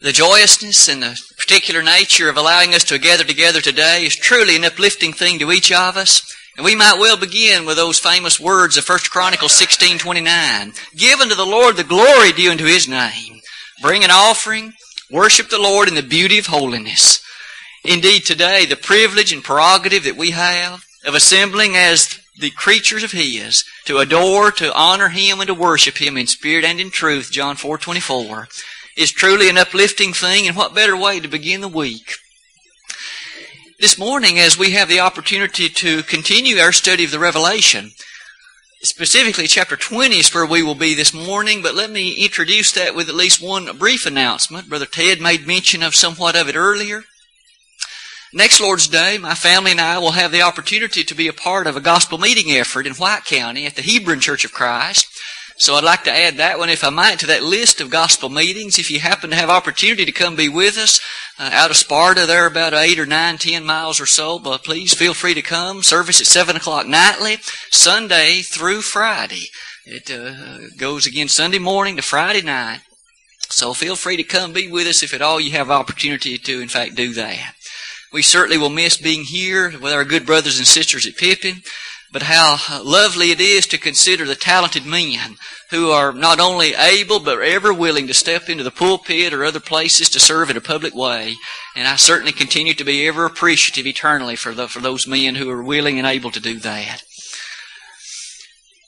The joyousness and the particular nature of allowing us to gather together today is truly an uplifting thing to each of us. And we might well begin with those famous words of 1 Chronicles 16:29. Give unto the Lord the glory due unto His name. Bring an offering. Worship the Lord in the beauty of holiness. Indeed, today, the privilege and prerogative that we have of assembling as the creatures of His to adore, to honor Him, and to worship Him in spirit and in truth, John 4:24, is truly an uplifting thing, and what better way to begin the week? This morning, as we have the opportunity to continue our study of the Revelation, specifically chapter 20 is where we will be this morning, but let me introduce that with at least one brief announcement. Brother Ted made mention of somewhat of it earlier. Next Lord's Day, my family and I will have the opportunity to be a part of a gospel meeting effort in White County at the Hebron Church of Christ. So I'd like to add that one, if I might, to that list of gospel meetings. If you happen to have opportunity to come be with us out of Sparta, there about 8 or 9, 10 miles or so, but please feel free to come. Service at 7 o'clock nightly, Sunday through Friday. It goes again Sunday morning to Friday night. So feel free to come be with us if at all you have opportunity to, in fact, do that. We certainly will miss being here with our good brothers and sisters at Pippin. But how lovely it is to consider the talented men who are not only able but ever willing to step into the pulpit or other places to serve in a public way. And I certainly continue to be ever appreciative eternally for those men who are willing and able to do that.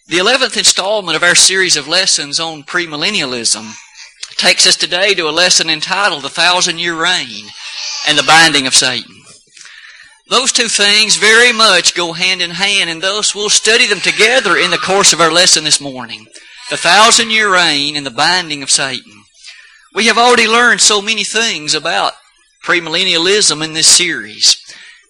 The 11th installment of our series of lessons on premillennialism takes us today to a lesson entitled The 1,000-Year Reign and the Binding of Satan. Those two things very much go hand in hand, and thus we'll study them together in the course of our lesson this morning. The 1,000-Year Reign and the Binding of Satan. We have already learned so many things about premillennialism in this series.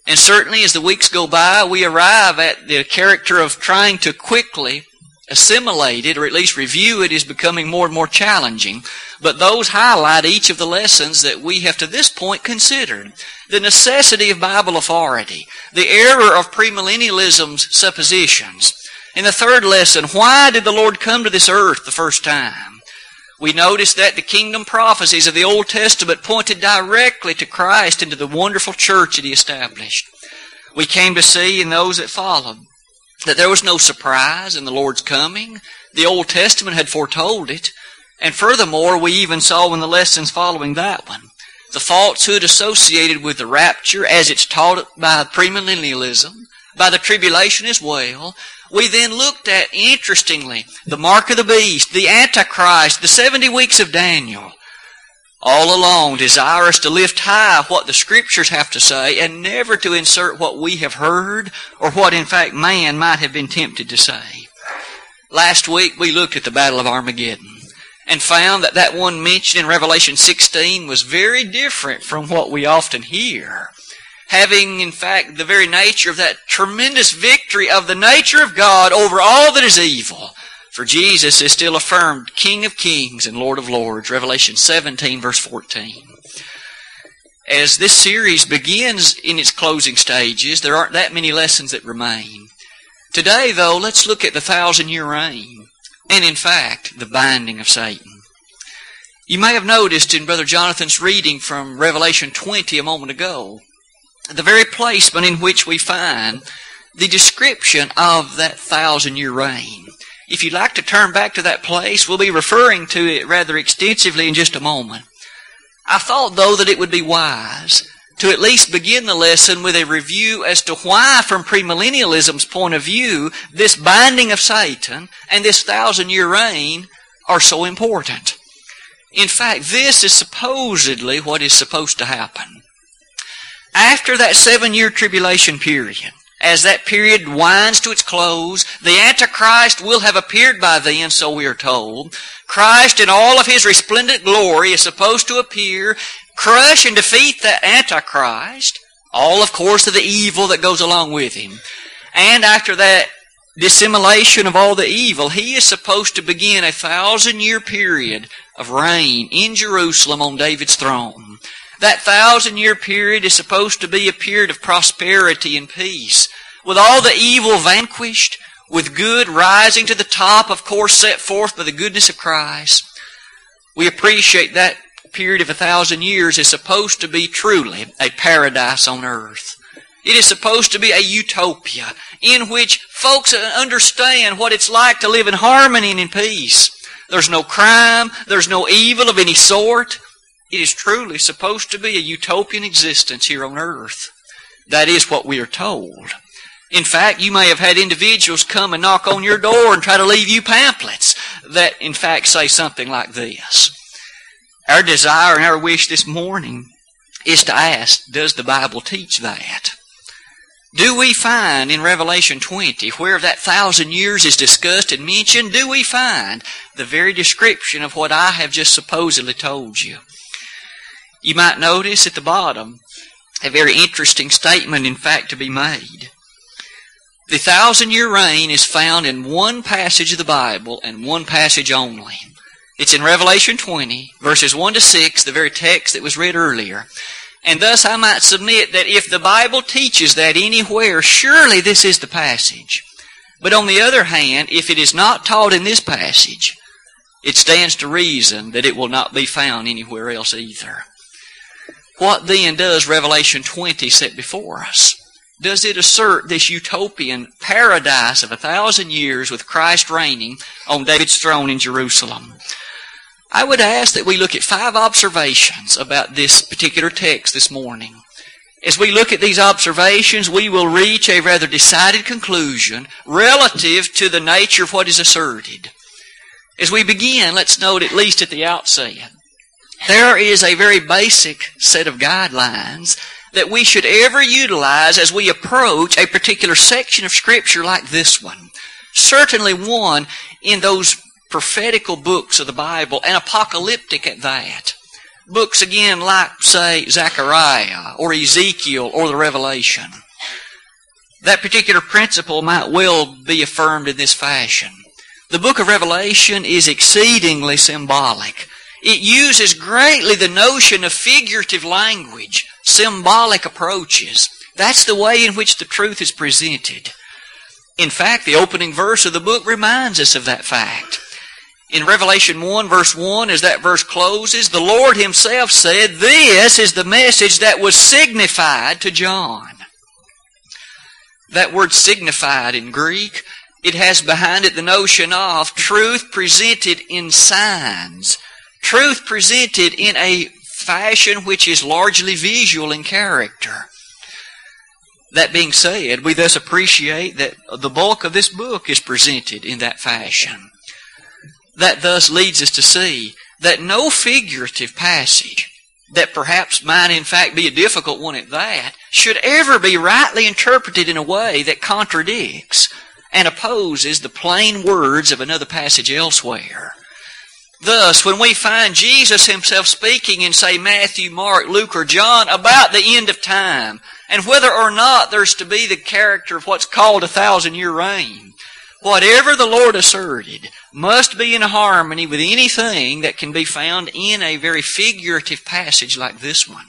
And certainly as the weeks go by, we arrive at the character of trying to quickly assimilate it, or at least review it, is becoming more and more challenging. But those highlight each of the lessons that we have to this point considered. The necessity of Bible authority. The error of premillennialism's suppositions. And the third lesson, why did the Lord come to this earth the first time? We notice that the kingdom prophecies of the Old Testament pointed directly to Christ and to the wonderful church that He established. We came to see in those that followed that there was no surprise in the Lord's coming. The Old Testament had foretold it. And furthermore, we even saw in the lessons following that one, the falsehood associated with the rapture as it's taught by premillennialism, by the tribulation as well. We then looked at, interestingly, the mark of the beast, the Antichrist, the 70 weeks of Daniel. All along, desirous to lift high what the Scriptures have to say and never to insert what we have heard or what, in fact, man might have been tempted to say. Last week, we looked at the Battle of Armageddon and found that that one mentioned in Revelation 16 was very different from what we often hear, having, in fact, the very nature of that tremendous victory of the nature of God over all that is evil. For Jesus is still affirmed King of Kings and Lord of Lords, Revelation 17, verse 14. As this series begins in its closing stages, there aren't that many lessons that remain. Today, though, let's look at the 1,000-Year Reign and, in fact, the binding of Satan. You may have noticed in Brother Jonathan's reading from Revelation 20 a moment ago, the very placement in which we find the description of that 1,000-Year Reign. If you'd like to turn back to that place, we'll be referring to it rather extensively in just a moment. I thought, though, that it would be wise to at least begin the lesson with a review as to why, from premillennialism's point of view, this binding of Satan and this 1,000-Year Reign are so important. In fact, this is supposedly what is supposed to happen. After that 7-year tribulation period, as that period winds to its close, the Antichrist will have appeared by then, so we are told. Christ in all of His resplendent glory is supposed to appear, crush and defeat the Antichrist, all, of course, of the evil that goes along with him. And after that dissimulation of all the evil, He is supposed to begin a 1,000-year period of reign in Jerusalem on David's throne. That 1,000-year period is supposed to be a period of prosperity and peace, with all the evil vanquished, with good rising to the top, of course, set forth by the goodness of Christ. We appreciate that period of 1,000 years is supposed to be truly a paradise on earth. It is supposed to be a utopia in which folks understand what it's like to live in harmony and in peace. There's no crime. There's no evil of any sort. It is truly supposed to be a utopian existence here on earth. That is what we are told. In fact, you may have had individuals come and knock on your door and try to leave you pamphlets that, in fact, say something like this. Our desire and our wish this morning is to ask, does the Bible teach that? Do we find in Revelation 20, where that 1,000 years is discussed and mentioned, do we find the very description of what I have just supposedly told you? You might notice at the bottom a very interesting statement, in fact, to be made. The 1,000-year reign is found in one passage of the Bible and one passage only. It's in Revelation 20, verses 1 to 6, the very text that was read earlier. And thus I might submit that if the Bible teaches that anywhere, surely this is the passage. But on the other hand, if it is not taught in this passage, it stands to reason that it will not be found anywhere else either. What then does Revelation 20 set before us? Does it assert this utopian paradise of 1,000 years with Christ reigning on David's throne in Jerusalem? I would ask that we look at 5 observations about this particular text this morning. As we look at these observations, we will reach a rather decided conclusion relative to the nature of what is asserted. As we begin, let's note at least at the outset, there is a very basic set of guidelines that we should ever utilize as we approach a particular section of Scripture like this one. Certainly one in those prophetical books of the Bible, and apocalyptic at that. Books, again, like, say, Zechariah or Ezekiel or the Revelation. That particular principle might well be affirmed in this fashion. The book of Revelation is exceedingly symbolic. It uses greatly the notion of figurative language, symbolic approaches. That's the way in which the truth is presented. In fact, the opening verse of the book reminds us of that fact. In Revelation 1, verse 1, as that verse closes, the Lord Himself said, "This is the message that was signified to John." That word signified in Greek, it has behind it the notion of truth presented in signs. Truth presented in a fashion which is largely visual in character. That being said, we thus appreciate that the bulk of this book is presented in that fashion. That thus leads us to see that no figurative passage, that perhaps might in fact be a difficult one at that, should ever be rightly interpreted in a way that contradicts and opposes the plain words of another passage elsewhere. Thus, when we find Jesus Himself speaking in, say, Matthew, Mark, Luke, or John about the end of time, and whether or not there's to be the character of what's called a 1,000-year reign, whatever the Lord asserted must be in harmony with anything that can be found in a very figurative passage like this one.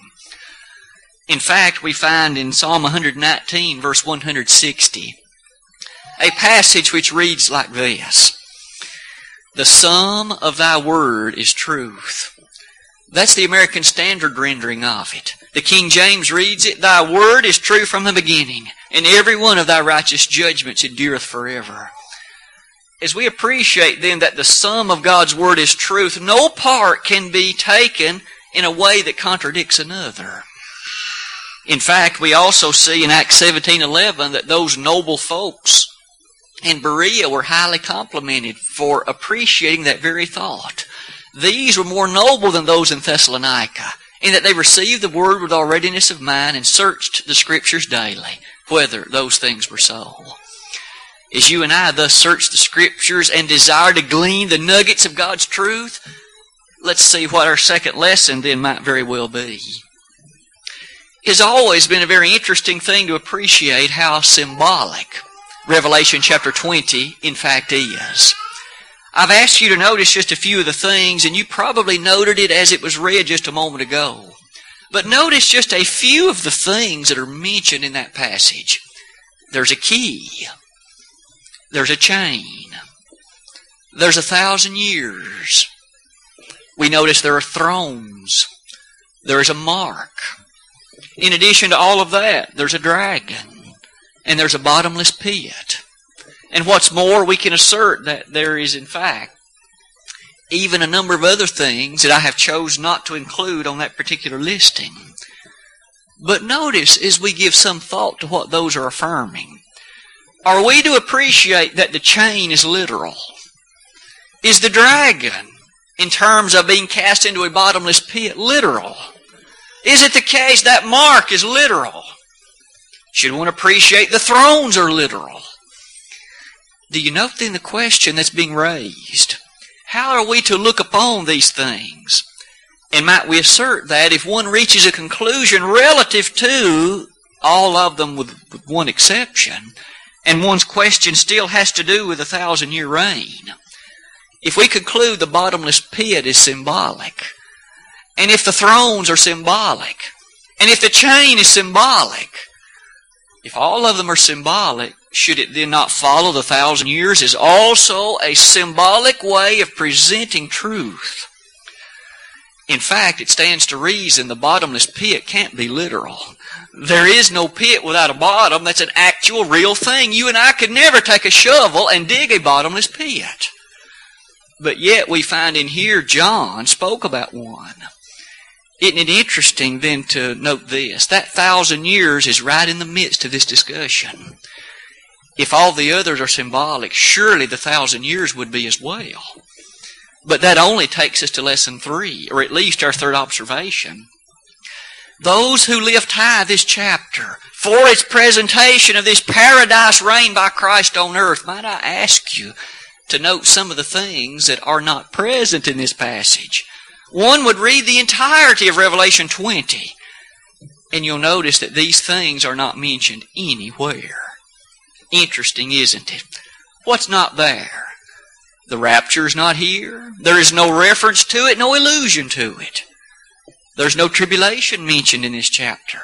In fact, we find in Psalm 119, verse 160, a passage which reads like this, "The sum of thy word is truth." That's the American Standard rendering of it. The King James reads it, "Thy word is true from the beginning, and every one of thy righteous judgments endureth forever." As we appreciate then that the sum of God's Word is truth, no part can be taken in a way that contradicts another. In fact, we also see in Acts 17:11 that those noble folks in Berea were highly complimented for appreciating that very thought. These were more noble than those in Thessalonica, in that they received the Word with all readiness of mind and searched the Scriptures daily, whether those things were so. As you and I thus search the Scriptures and desire to glean the nuggets of God's truth, let's see what our second lesson then might very well be. It's always been a very interesting thing to appreciate how symbolic Revelation chapter 20 in fact is. I've asked you to notice just a few of the things, and you probably noted it as it was read just a moment ago. But notice just a few of the things that are mentioned in that passage. There's a key. There's a chain. There's 1,000 years. we notice there are thrones. There is a mark. In addition to all of that, there's a dragon. And there's a bottomless pit. And what's more, we can assert that there is, in fact, even a number of other things that I have chosen not to include on that particular listing. But notice, as we give some thought to what those are affirming, are we to appreciate that the chain is literal? Is the dragon, in terms of being cast into a bottomless pit, literal? Is it the case that mark is literal? Should one appreciate the thrones are literal? Do you note then the question that's being raised? How are we to look upon these things? And might we assert that if one reaches a conclusion relative to all of them with one exception, and one's question still has to do with 1,000-year reign, if we conclude the bottomless pit is symbolic, and if the thrones are symbolic, and if the chain is symbolic, if all of them are symbolic, should it then not follow the 1,000 years is also a symbolic way of presenting truth? In fact, it stands to reason the bottomless pit can't be literal. There is no pit without a bottom. That's an actual, real thing. You and I could never take a shovel and dig a bottomless pit. But yet we find in here John spoke about one. Isn't it interesting then to note this? That 1,000 years is right in the midst of this discussion. If all the others are symbolic, surely the 1,000 years would be as well. But that only takes us to lesson 3, or at least our third observation. Those who lift high this chapter for its presentation of this paradise reigned by Christ on earth, might I ask you to note some of the things that are not present in this passage. One would read the entirety of Revelation 20, and you'll notice that these things are not mentioned anywhere. Interesting, isn't it? What's not there? The rapture is not here. There is no reference to it, no allusion to it. There's no tribulation mentioned in this chapter.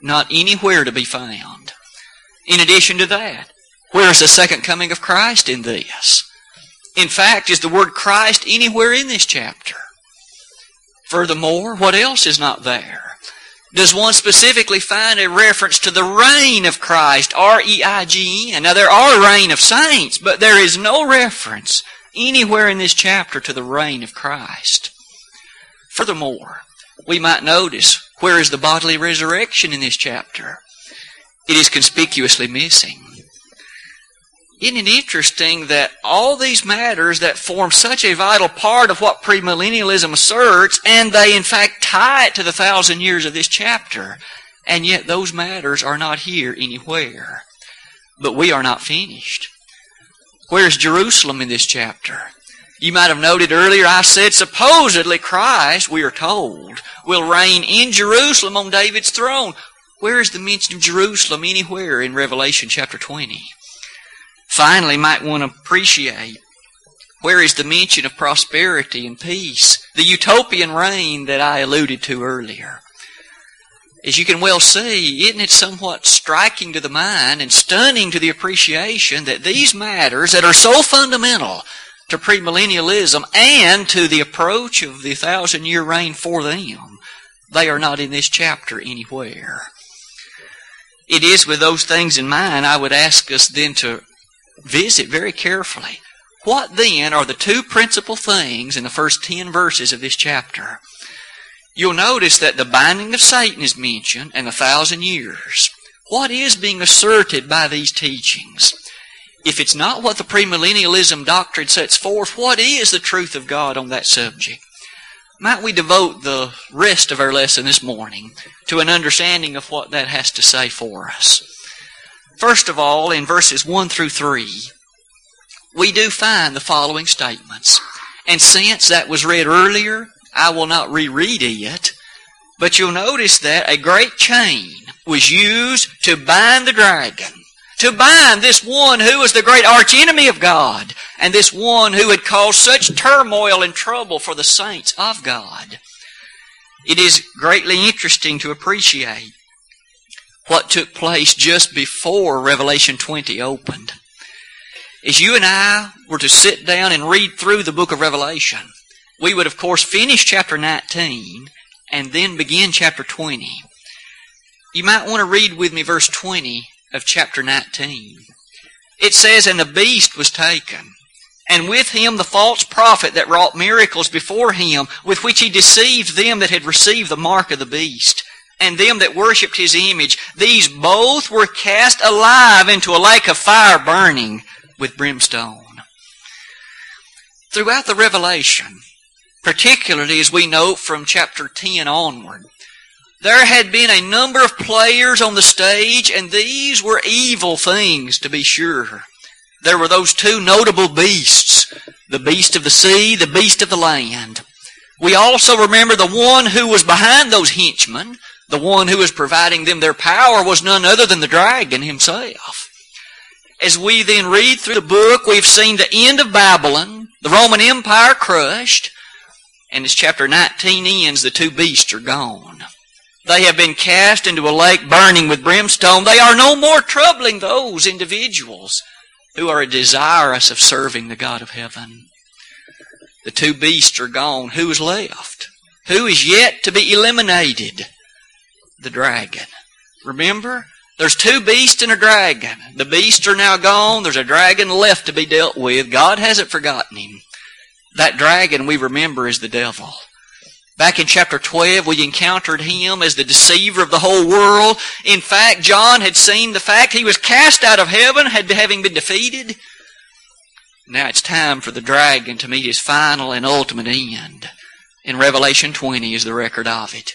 Not anywhere to be found. In addition to that, where is the second coming of Christ in this? In fact, is the word Christ anywhere in this chapter? Furthermore, what else is not there? Does one specifically find a reference to the reign of Christ, R-E-I-G-N? Now, there are reign of saints, but there is no reference anywhere in this chapter to the reign of Christ. Furthermore, we might notice, where is the bodily resurrection in this chapter? It is conspicuously missing. Isn't it interesting that all these matters that form such a vital part of what premillennialism asserts, and they in fact tie it to the 1,000 years of this chapter, and yet those matters are not here anywhere. But we are not finished. Where is Jerusalem in this chapter? You might have noted earlier I said supposedly Christ, we are told, will reign in Jerusalem on David's throne. Where is the mention of Jerusalem anywhere in Revelation chapter 20? Finally, might one appreciate where is the mention of prosperity and peace, the utopian reign that I alluded to earlier. As you can well see, isn't it somewhat striking to the mind and stunning to the appreciation that these matters that are so fundamental to premillennialism and to the approach of the 1,000-year reign for them, they are not in this chapter anywhere. It is with those things in mind I would ask us then to visit very carefully. What then are the two principal things in the first 10 verses of this chapter? You'll notice that the binding of Satan is mentioned and the 1,000 years. What is being asserted by these teachings? If it's not what the premillennialism doctrine sets forth, what is the truth of God on that subject? Might we devote the rest of our lesson this morning to an understanding of what that has to say for us? First of all, in verses 1 through 3, we do find the following statements. And since that was read earlier, I will not reread it, but you'll notice that a great chain was used to bind the dragon, to bind this one who was the great archenemy of God, and this one who had caused such turmoil and trouble for the saints of God. It is greatly interesting to appreciate what took place just before Revelation 20 opened. As you and I were to sit down and read through the book of Revelation, we would, of course, finish chapter 19 and then begin chapter 20. You might want to read with me verse 20 of chapter 19. It says, "And the beast was taken, and with him the false prophet that wrought miracles before him, with which he deceived them that had received the mark of the beast, and them that worshipped his image. These both were cast alive into a lake of fire burning with brimstone." Throughout the Revelation, particularly as we note from chapter 10 onward, there had been a number of players on the stage, and these were evil things, to be sure. There were those two notable beasts, the beast of the sea, the beast of the land. We also remember the one who was behind those henchmen, the one who was providing them their power, was none other than the dragon himself. As we then read through the book, we've seen the end of Babylon, the Roman Empire crushed, and as chapter 19 ends, the two beasts are gone. They have been cast into a lake burning with brimstone. They are no more troubling those individuals who are desirous of serving the God of heaven. The two beasts are gone. Who is left? Who is yet to be eliminated? The dragon. Remember? There's two beasts and a dragon. The beasts are now gone. There's a dragon left to be dealt with. God hasn't forgotten him. That dragon, we remember, is the devil. Back in chapter 12, we encountered him as the deceiver of the whole world. In fact, John had seen the fact he was cast out of heaven, having been defeated. Now it's time for the dragon to meet his final and ultimate end. In Revelation 20 is the record of it.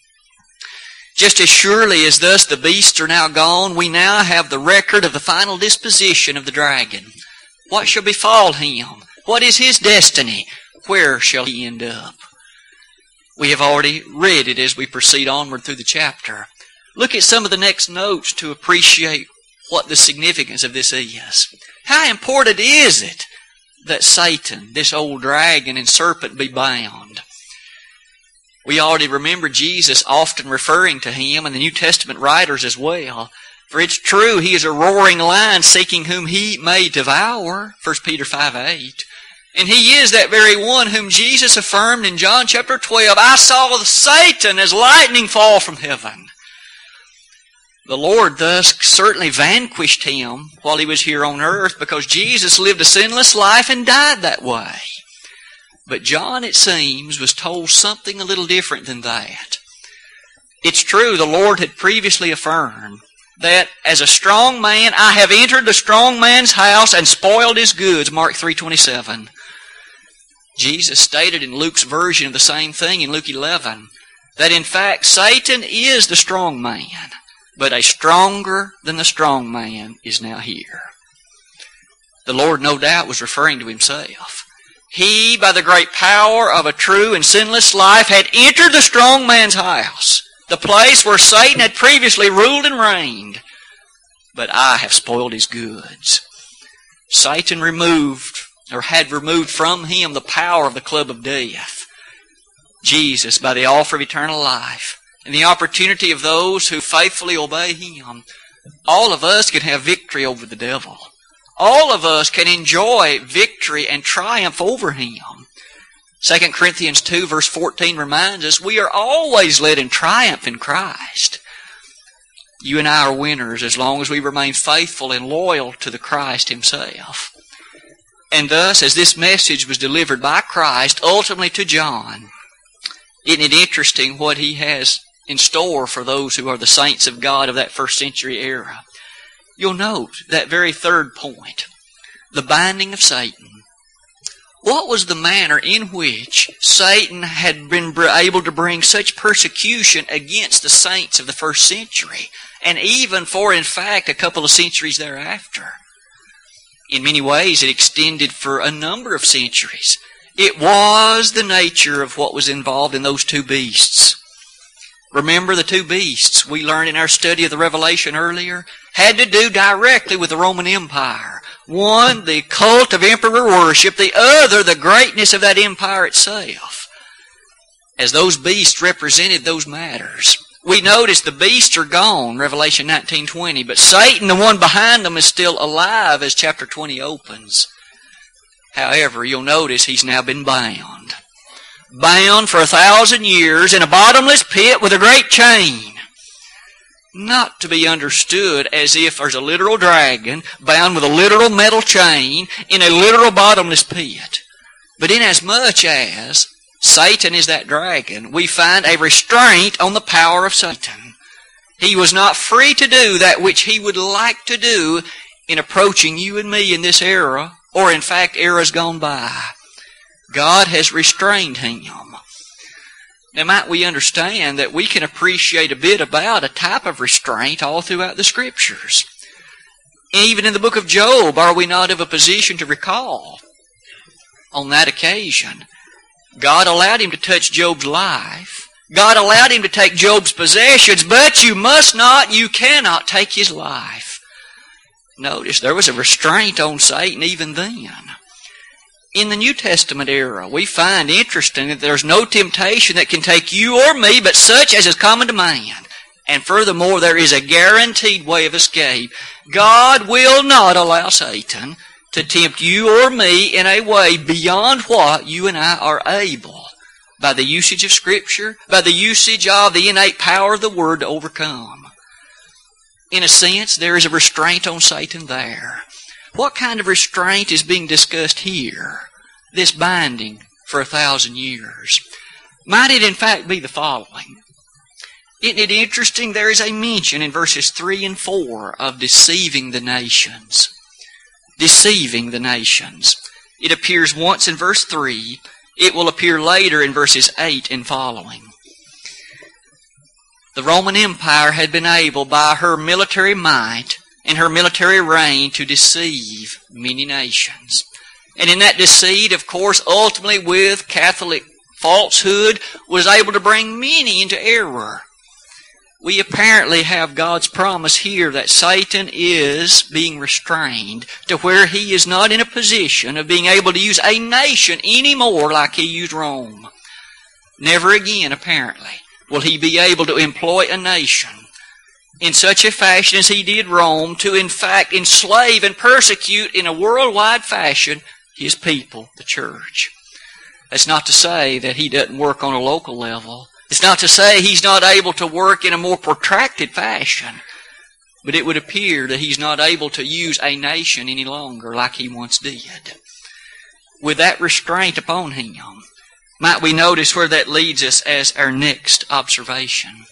Just as surely as thus the beasts are now gone, we now have the record of the final disposition of the dragon. What shall befall him? What is his destiny? Where shall he end up? We have already read it as we proceed onward through the chapter. Look at some of the next notes to appreciate what the significance of this is. How important is it that Satan, this old dragon and serpent, be bound? We already remember Jesus often referring to him, and the New Testament writers as well. "For it's true, he is a roaring lion, seeking whom he may devour," 1 Peter 5:8. And he is that very one whom Jesus affirmed in John chapter 12, "I saw Satan as lightning fall from heaven." The Lord thus certainly vanquished him while he was here on earth, because Jesus lived a sinless life and died that way. But John, it seems, was told something a little different than that. It's true, the Lord had previously affirmed that, "As a strong man, I have entered the strong man's house and spoiled his goods," Mark 3:27. Jesus stated in Luke's version of the same thing in Luke 11, that in fact Satan is the strong man, but a stronger than the strong man is now here. The Lord no doubt was referring to himself. He, by the great power of a true and sinless life, had entered the strong man's house, the place where Satan had previously ruled and reigned. "But I have spoiled his goods." Satan had removed from him the power of the club of death. Jesus, by the offer of eternal life and the opportunity of those who faithfully obey him, all of us can have victory over the devil. All of us can enjoy victory and triumph over him. 2 Corinthians 2 verse 14 reminds us, "We are always led in triumph in Christ." You and I are winners as long as we remain faithful and loyal to the Christ himself. And thus, as this message was delivered by Christ ultimately to John, isn't it interesting what he has in store for those who are the saints of God of that first century era? You'll note that very third point, the binding of Satan. What was the manner in which Satan had been able to bring such persecution against the saints of the first century, and even for, in fact, a couple of centuries thereafter? In many ways, it extended for a number of centuries. It was the nature of what was involved in those two beasts. Remember, the two beasts we learned in our study of the Revelation earlier had to do directly with the Roman Empire. One, the cult of emperor worship. The other, the greatness of that empire itself. As those beasts represented those matters. We notice the beasts are gone, Revelation 19:20, but Satan, the one behind them, is still alive as chapter 20 opens. However, you'll notice he's now been bound. Bound for 1,000 years in a bottomless pit with a great chain. Not to be understood as if there's a literal dragon bound with a literal metal chain in a literal bottomless pit. But inasmuch as Satan is that dragon, we find a restraint on the power of Satan. He was not free to do that which he would like to do in approaching you and me in this era, or in fact, eras gone by. God has restrained him. Now, might we understand that we can appreciate a bit about a type of restraint all throughout the Scriptures. Even in the book of Job, are we not of a position to recall on that occasion? God allowed him to touch Job's life. God allowed him to take Job's possessions, but you cannot take his life. Notice, there was a restraint on Satan even then. In the New Testament era, we find interesting that there's no temptation that can take you or me but such as is common to man. And furthermore, there is a guaranteed way of escape. God will not allow Satan to tempt you or me in a way beyond what you and I are able, by the usage of Scripture, by the usage of the innate power of the Word, to overcome. In a sense, there is a restraint on Satan there. What kind of restraint is being discussed here? This binding for 1,000 years. Might it in fact be the following? Isn't it interesting? There is a mention in verses 3 and 4 of deceiving the nations. Deceiving the nations. It appears once in verse 3. It will appear later in verses 8 and following. The Roman Empire had been able, by her military might and her military reign, to deceive many nations. And in that deceit, of course, ultimately with Catholic falsehood, was able to bring many into error. We apparently have God's promise here that Satan is being restrained to where he is not in a position of being able to use a nation anymore like he used Rome. Never again, apparently, will he be able to employ a nation in such a fashion as he did Rome to, in fact, enslave and persecute in a worldwide fashion his people, the church. That's not to say that he doesn't work on a local level. It's not to say he's not able to work in a more protracted fashion, but it would appear that he's not able to use a nation any longer like he once did. With that restraint upon him, might we notice where that leads us as our next observation?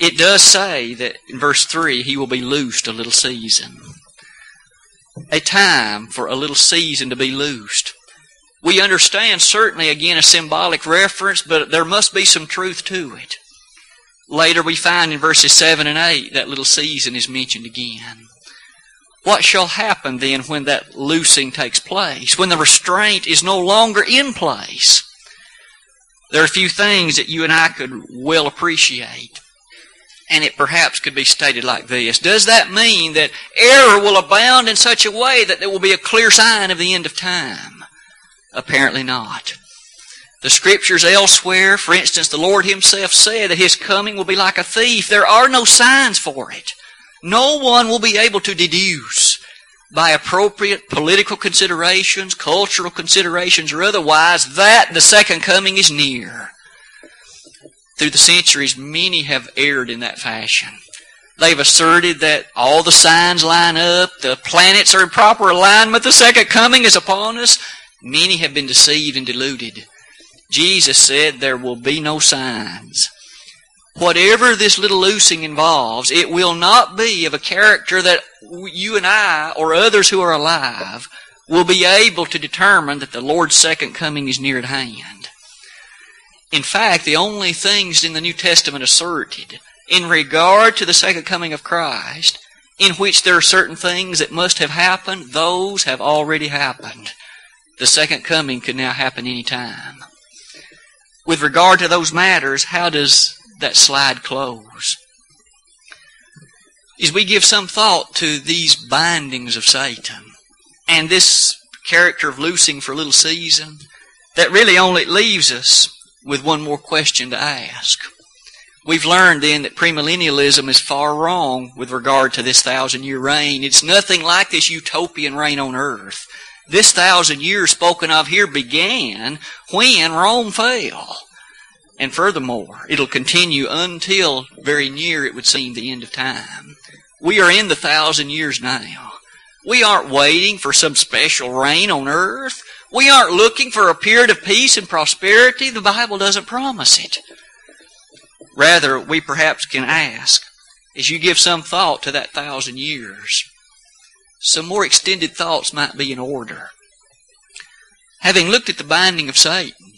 It does say that in verse 3, he will be loosed a little season. A time for a little season to be loosed. We understand, certainly, again, a symbolic reference, but there must be some truth to it. Later we find in verses 7 and 8 that little season is mentioned again. What shall happen then when that loosing takes place, when the restraint is no longer in place? There are a few things that you and I could well appreciate, and it perhaps could be stated like this. Does that mean that error will abound in such a way that there will be a clear sign of the end of time? Apparently not. The Scriptures elsewhere, for instance, the Lord Himself said that His coming will be like a thief. There are no signs for it. No one will be able to deduce by appropriate political considerations, cultural considerations, or otherwise, that the second coming is near. Through the centuries, many have erred in that fashion. They've asserted that all the signs line up, the planets are in proper alignment, the second coming is upon us. Many have been deceived and deluded. Jesus said there will be no signs. Whatever this little loosing involves, it will not be of a character that you and I or others who are alive will be able to determine that the Lord's second coming is near at hand. In fact, the only things in the New Testament asserted in regard to the second coming of Christ in which there are certain things that must have happened, those have already happened. The second coming could now happen any time. With regard to those matters, how does that slide close? Is we give some thought to these bindings of Satan and this character of loosing for a little season that really only leaves us with one more question to ask. We've learned then that premillennialism is far wrong with regard to this 1,000-year reign. It's nothing like this utopian reign on earth. This 1,000 years spoken of here began when Rome fell. And furthermore, it'll continue until very near, it would seem, the end of time. We are in the 1,000 years now. We aren't waiting for some special reign on earth. We aren't looking for a period of peace and prosperity. The Bible doesn't promise it. Rather, we perhaps can ask, as you give some thought to that 1,000 years, some more extended thoughts might be in order. Having looked at the binding of Satan,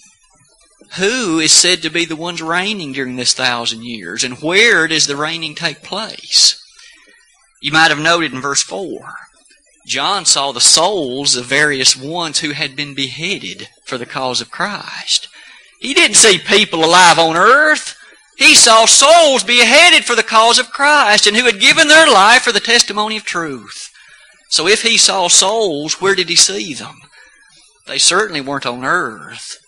who is said to be the ones reigning during this 1,000 years, and where does the reigning take place? You might have noted in verse 4, John saw the souls of various ones who had been beheaded for the cause of Christ. He didn't see people alive on earth. He saw souls beheaded for the cause of Christ and who had given their life for the testimony of truth. So if he saw souls, where did he see them? They certainly weren't on earth.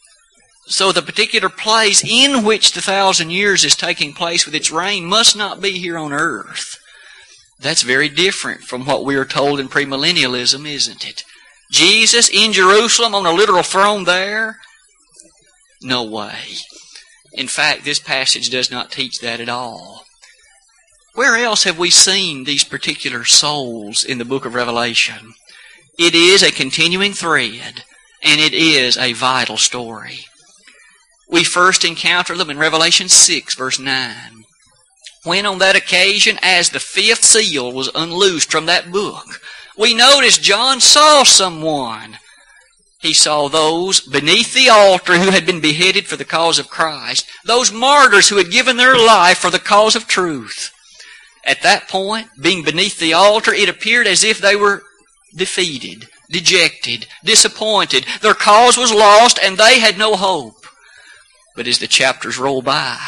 So the particular place in which the 1,000 years is taking place with its reign must not be here on earth. That's very different from what we are told in premillennialism, isn't it? Jesus in Jerusalem on a literal throne there? No way. In fact, this passage does not teach that at all. Where else have we seen these particular souls in the book of Revelation? It is a continuing thread, and it is a vital story. We first encounter them in Revelation 6, verse 9. When on that occasion, as the fifth seal was unloosed from that book, we notice John saw someone. He saw those beneath the altar who had been beheaded for the cause of Christ, those martyrs who had given their life for the cause of truth. At that point, being beneath the altar, it appeared as if they were defeated, dejected, disappointed. Their cause was lost, and they had no hope. But as the chapters roll by,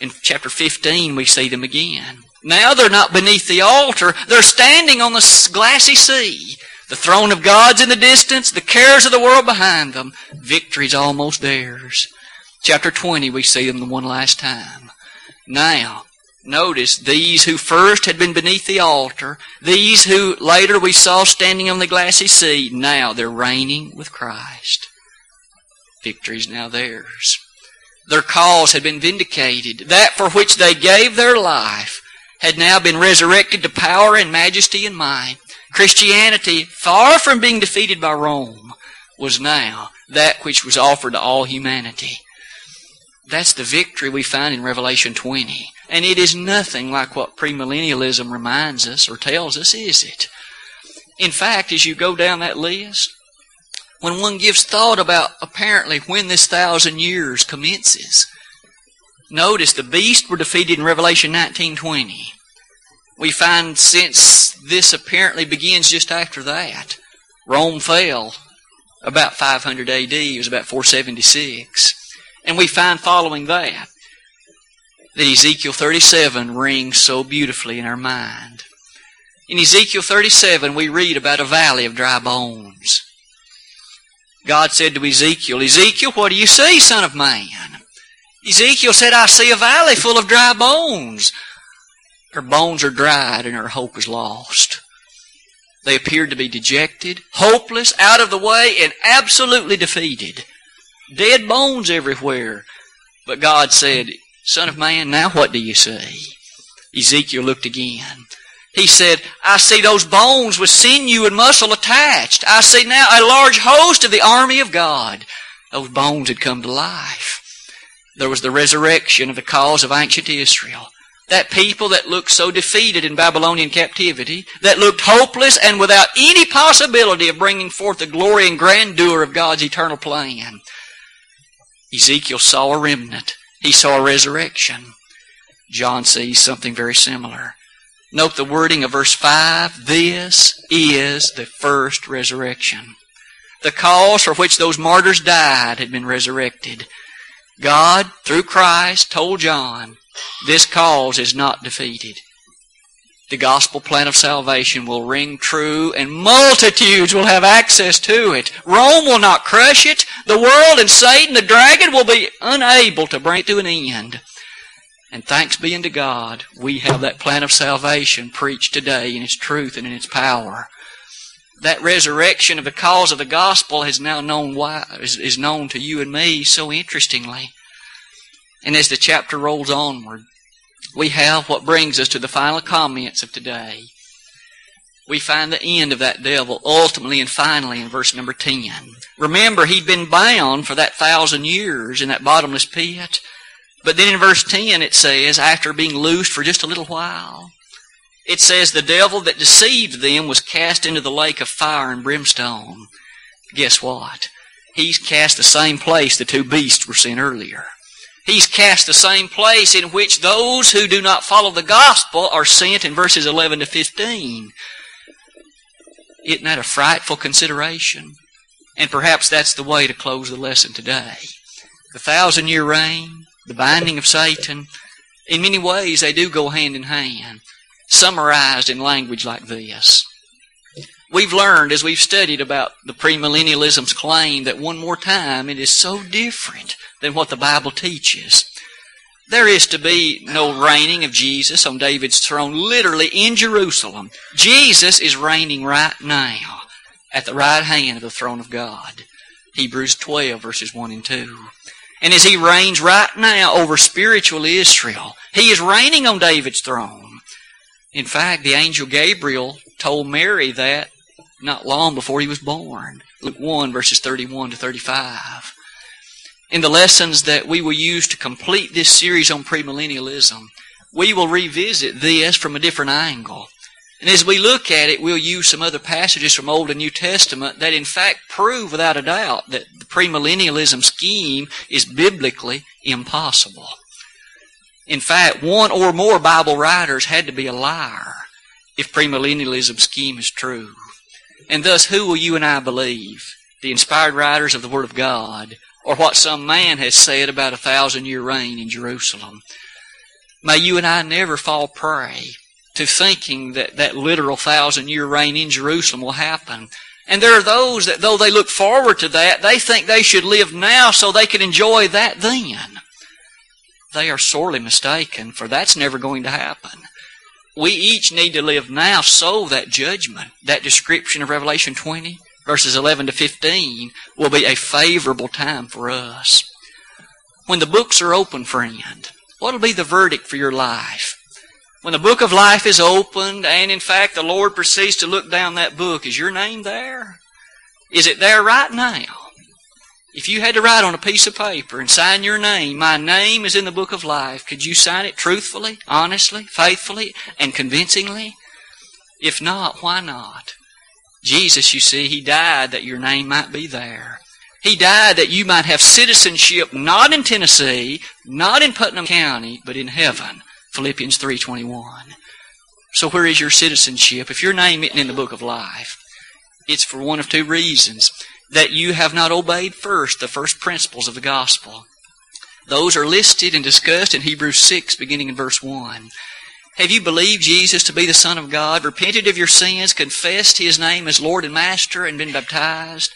in chapter 15, we see them again. Now they're not beneath the altar. They're standing on the glassy sea. The throne of God's in the distance, the cares of the world behind them. Victory's almost theirs. Chapter 20, we see them the one last time. Now, notice these who first had been beneath the altar, these who later we saw standing on the glassy sea, now they're reigning with Christ. Victory's now theirs. Their cause had been vindicated. That for which they gave their life had now been resurrected to power and majesty and might. Christianity, far from being defeated by Rome, was now that which was offered to all humanity. That's the victory we find in Revelation 20. And it is nothing like what premillennialism reminds us or tells us, is it? In fact, as you go down that list, when one gives thought about apparently when this 1,000 years commences, notice the beasts were defeated in Revelation 19:20. We find since this apparently begins just after that, Rome fell about 500 AD, it was about 476. And we find following that Ezekiel 37 rings so beautifully in our mind. In Ezekiel 37, we read about a valley of dry bones. God said to Ezekiel, "Ezekiel, what do you see, son of man?" Ezekiel said, "I see a valley full of dry bones. Her bones are dried and her hope is lost." They appeared to be dejected, hopeless, out of the way, and absolutely defeated. Dead bones everywhere. But God said, "Son of man, now what do you see?" Ezekiel looked again. He said, "I see those bones with sinew and muscle attached. I see now a large host of the army of God." Those bones had come to life. There was the resurrection of the cause of ancient Israel. That people that looked so defeated in Babylonian captivity, that looked hopeless and without any possibility of bringing forth the glory and grandeur of God's eternal plan. Ezekiel saw a remnant. He saw a resurrection. John sees something very similar. Note the wording of verse 5. This is the first resurrection. the cause for which those martyrs died had been resurrected. God, through Christ, told John, this cause is not defeated. The gospel plan of salvation will ring true and multitudes will have access to it. Rome will not crush it. The world and Satan, the dragon, will be unable to bring it to an end. And thanks be unto God, we have that plan of salvation preached today in its truth and in its power. That resurrection of the cause of the gospel is now known is known to you and me so interestingly. And as the chapter rolls onward, we have what brings us to the final comments of today. We find the end of that devil ultimately and finally in verse number 10. Remember, he'd been bound for that 1,000 years in that bottomless pit. But then in verse 10 it says, after being loosed for just a little while, it says the devil that deceived them was cast into the lake of fire and brimstone. Guess what? He's cast the same place the two beasts were sent earlier. He's cast the same place in which those who do not follow the gospel are sent in verses 11 to 15. Isn't that a frightful consideration? And perhaps that's the way to close the lesson today. The 1,000-year reign, the binding of Satan, in many ways they do go hand in hand, summarized in language like this. We've learned as we've studied about the premillennialism's claim that one more time it is so different than what the Bible teaches. There is to be no reigning of Jesus on David's throne literally in Jerusalem. Jesus is reigning right now at the right hand of the throne of God. Hebrews 12 verses 1 and 2. And as he reigns right now over spiritual Israel, he is reigning on David's throne. In fact, the angel Gabriel told Mary that not long before he was born. Luke 1, verses 31 to 35. In the lessons that we will use to complete this series on premillennialism, we will revisit this from a different angle. And as we look at it, we'll use some other passages from Old and New Testament that in fact prove without a doubt that the premillennialism scheme is biblically impossible. In fact, one or more Bible writers had to be a liar if premillennialism scheme is true. And thus, who will you and I believe? The inspired writers of the Word of God, or what some man has said about a 1,000-year reign in Jerusalem? May you and I never fall prey to thinking that that literal 1,000-year reign in Jerusalem will happen. And there are those that, though they look forward to that, they think they should live now so they can enjoy that then. They are sorely mistaken, for that's never going to happen. We each need to live now so that judgment, that description of Revelation 20, verses 11 to 15, will be a favorable time for us. When the books are open, friend, what will be the verdict for your life? When the book of life is opened, and in fact the Lord proceeds to look down that book, is your name there? Is it there right now? If you had to write on a piece of paper and sign your name, my name is in the book of life, could you sign it truthfully, honestly, faithfully, and convincingly? If not, why not? Jesus, you see, He died that your name might be there. He died that you might have citizenship not in Tennessee, not in Putnam County, but in heaven. Philippians 3:21. So where is your citizenship? If your name isn't in the book of life, it's for one of two reasons. That you have not obeyed first the first principles of the gospel. Those are listed and discussed in Hebrews 6, beginning in verse 1. Have you believed Jesus to be the Son of God, repented of your sins, confessed His name as Lord and Master, and been baptized?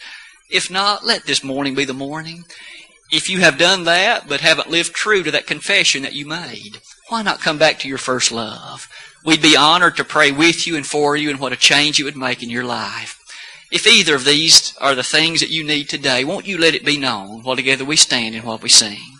If not, let this morning be the morning. If you have done that, but haven't lived true to that confession that you made, why not come back to your first love? We'd be honored to pray with you and for you, and what a change it would make in your life. If either of these are the things that you need today, won't you let it be known while together we stand and while we sing?